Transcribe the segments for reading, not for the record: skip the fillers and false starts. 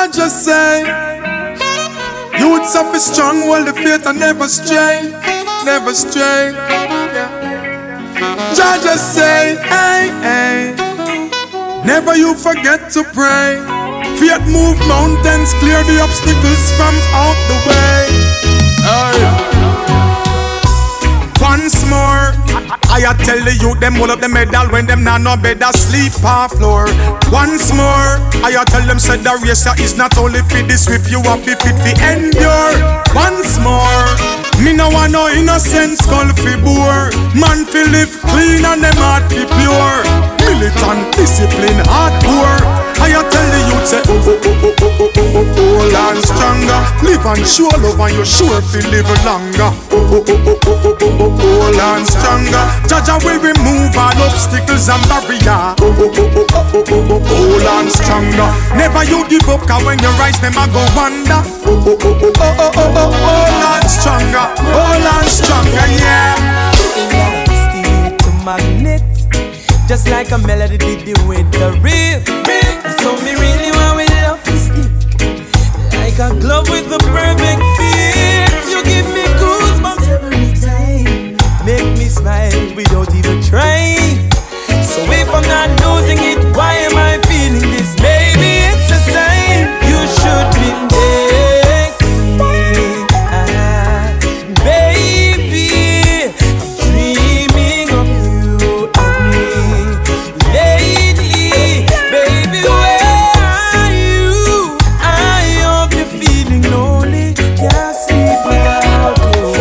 I just say, youth suffer strong, while the faith I never stray, never stray. Yeah. Jah just say, hey, hey, never you forget to pray. Faith move mountains, clear the obstacles from out the way. Hey. Once more. I tell the youth them hold up the medal when them not no bed a sleep on floor. Once more, I tell them said the racer is not only fit this with you have fit for endure. Once more, me no want no innocence call fi bore. Man fi live clean and them heart fi pure. Militant discipline hardcore. I tell the youth say oh oh oh oh oh oh oh oh and stronger. Live and show love and you sure fi live longer. Oh oh oh oh oh oh oh oh and stronger. Jaja will remove all obstacles and barrier. Oh, oh, oh, oh, oh, oh, oh, oh, oh, and stronger. Never you give up, cause when you rise, them a go wander. Oh, oh, oh, oh, oh, oh, oh, oh, oh, and stronger. Oh, and stronger, yeah. Steel to magnet, just like a melody did the with the riff. So me really want with love to stick, like a glove with the perfect fit. You give me goosebumps every time. Make me smile without even trying. So if I'm not losing it, why am I feeling this? Maybe it's a sign you should be texting me. Baby, I'm dreaming of you and me lately. Baby, where are you? I hope you're feeling lonely. Can't sleep without you.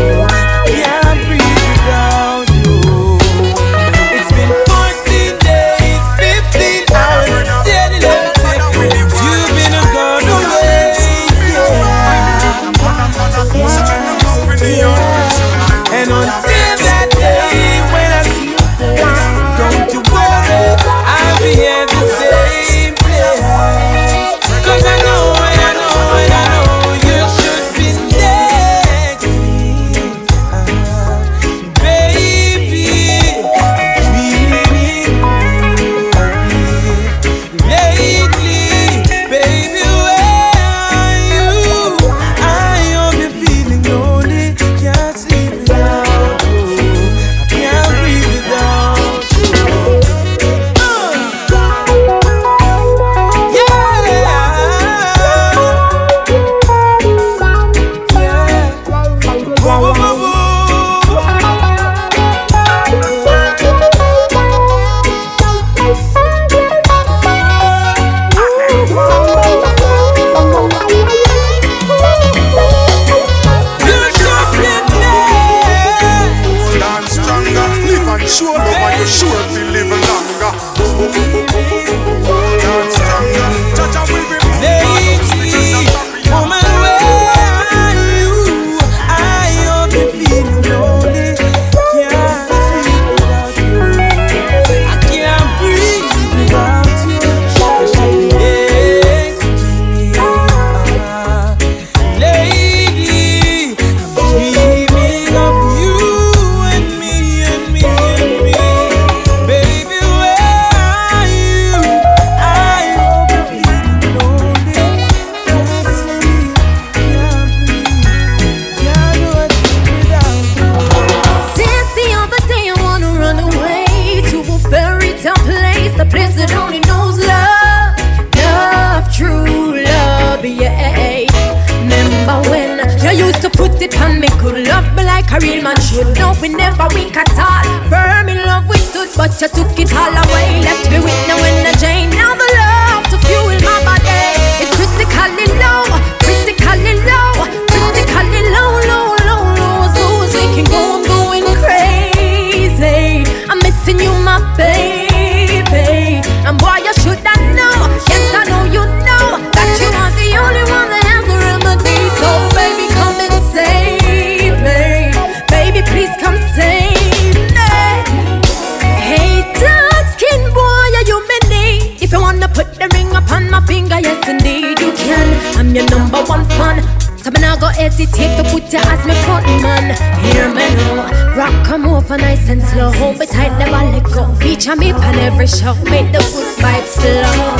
Show me the good vibes slow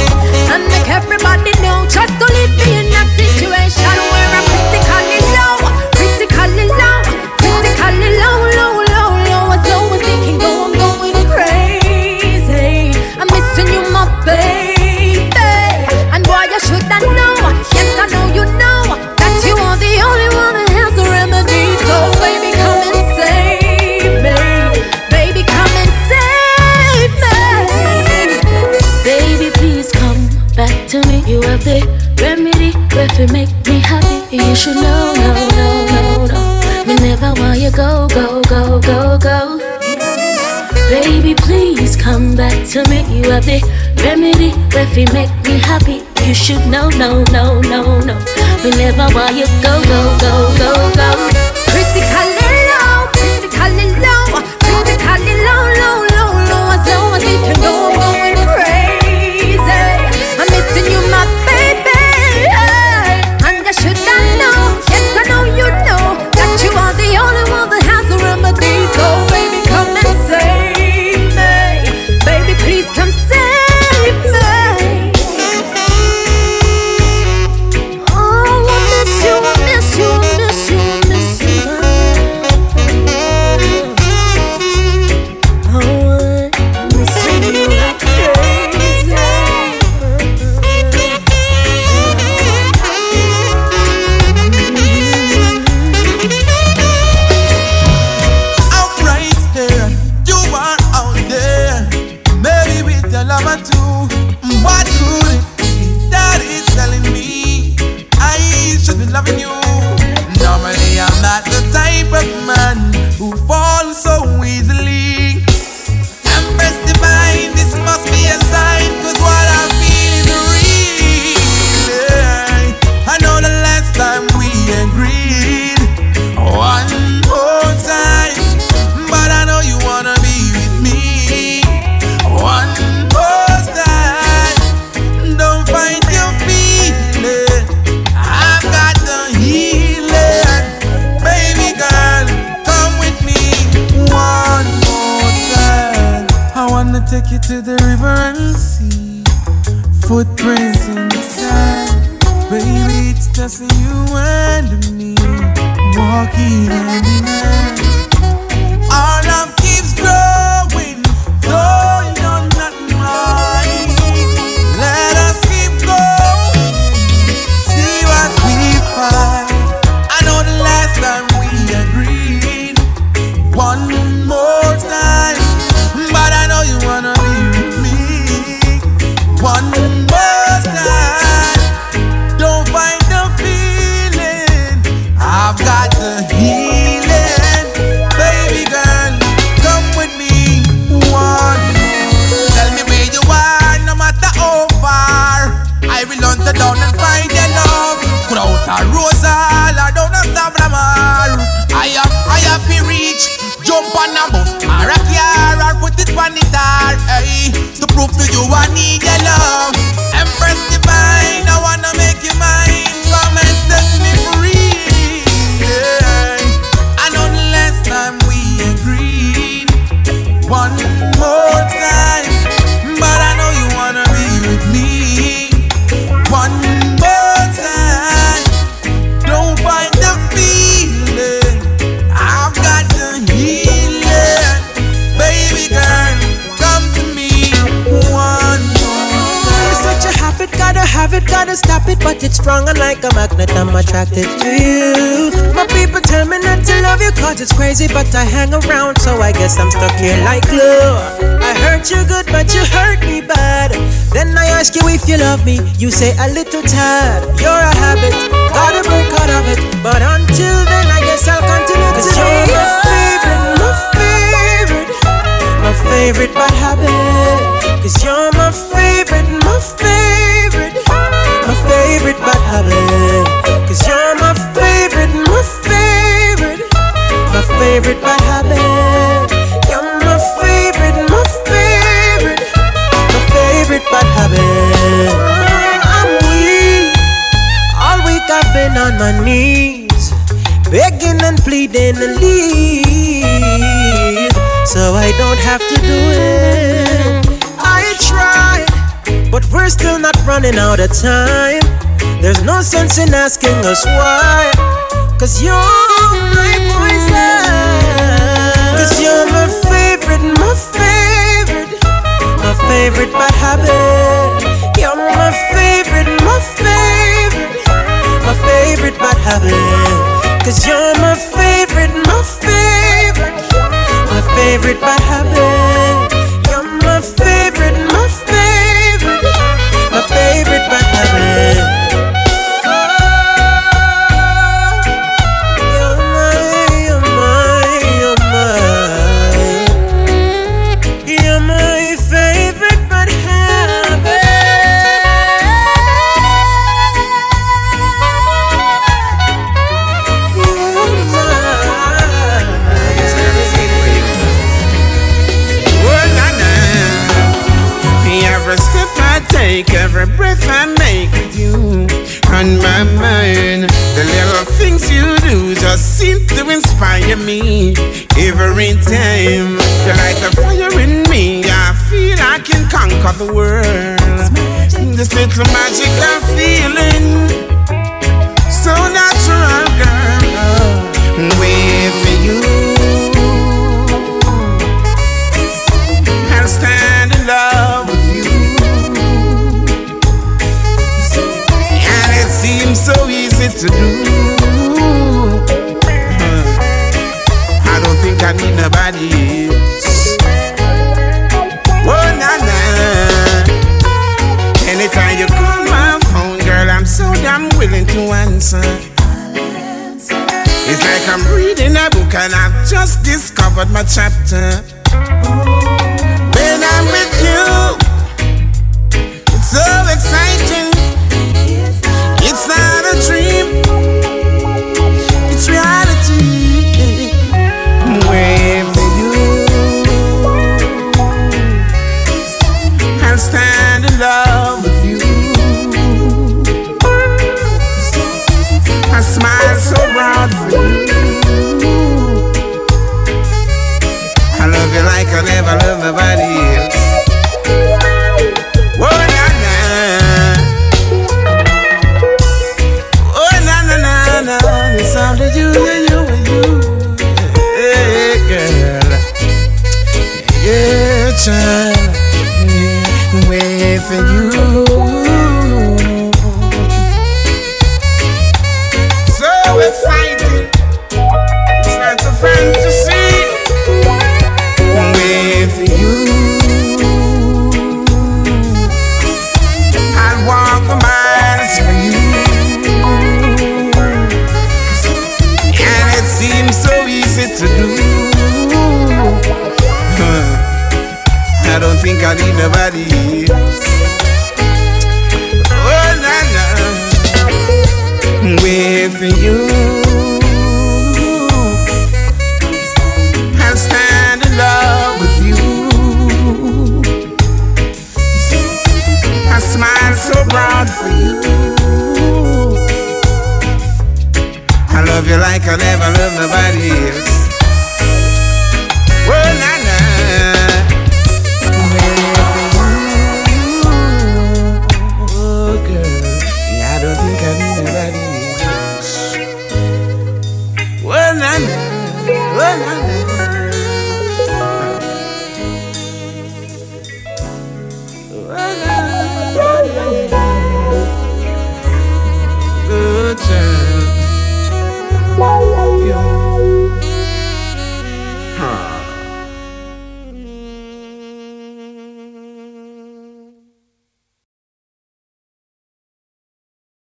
and make everybody know just to live. Baby, please come back to me. You have the remedy if you make me happy. You should know, no. We never want you go. Critically low. Critically low. As low as it can go. But I hang around, so I guess I'm stuck here like glue. I hurt you good, but you hurt me bad. Then I ask you if you love me, you say a little tad. You're a habit, gotta break out of it. But until then, I guess I'll continue to be my favorite by habit. 'Cause you're my favorite by habit. 'Cause you're my favorite by habit. You're my favorite by habit. I'm weak, all week I've been on my knees, begging and pleading to leave, so I don't have to do it. I tried, but we're still not running out of time. There's no sense in asking us why, 'cause you're my poison. 'Cause you're my favorite by habit. You're my favorite by habit. 'Cause you're my favorite by habit. You're my favorite by habit. every breath I make with you on my mind. The little things you do just seem to inspire me every time. You light a fire in me, I feel I can conquer the world. This little magical feeling, so natural, girl, with you I'll stand in love with you. And it seems so easy to do. I don't think I need nobody else. Oh, na-na. Anytime you call my phone, girl, I'm so damn willing to answer. It's like I'm reading a book and I've just discovered my chapter. When I'm with you, it's so exciting. It's not a dream, it's reality. Wait for you, I'll stand in love with you. I smile so proud for you. I love you like I never love nobody else. Oh na na, oh na na na na, it's only you and you and you, hey girl, yeah child, yeah, wait for you. Exciting, it's like a fantasy. With you, I'd walk the miles for you. And it seems so easy to do. I don't think I need nobody else. With you, I'll stand in love with you. I smile so proud for you. I love you like I never loved nobody else.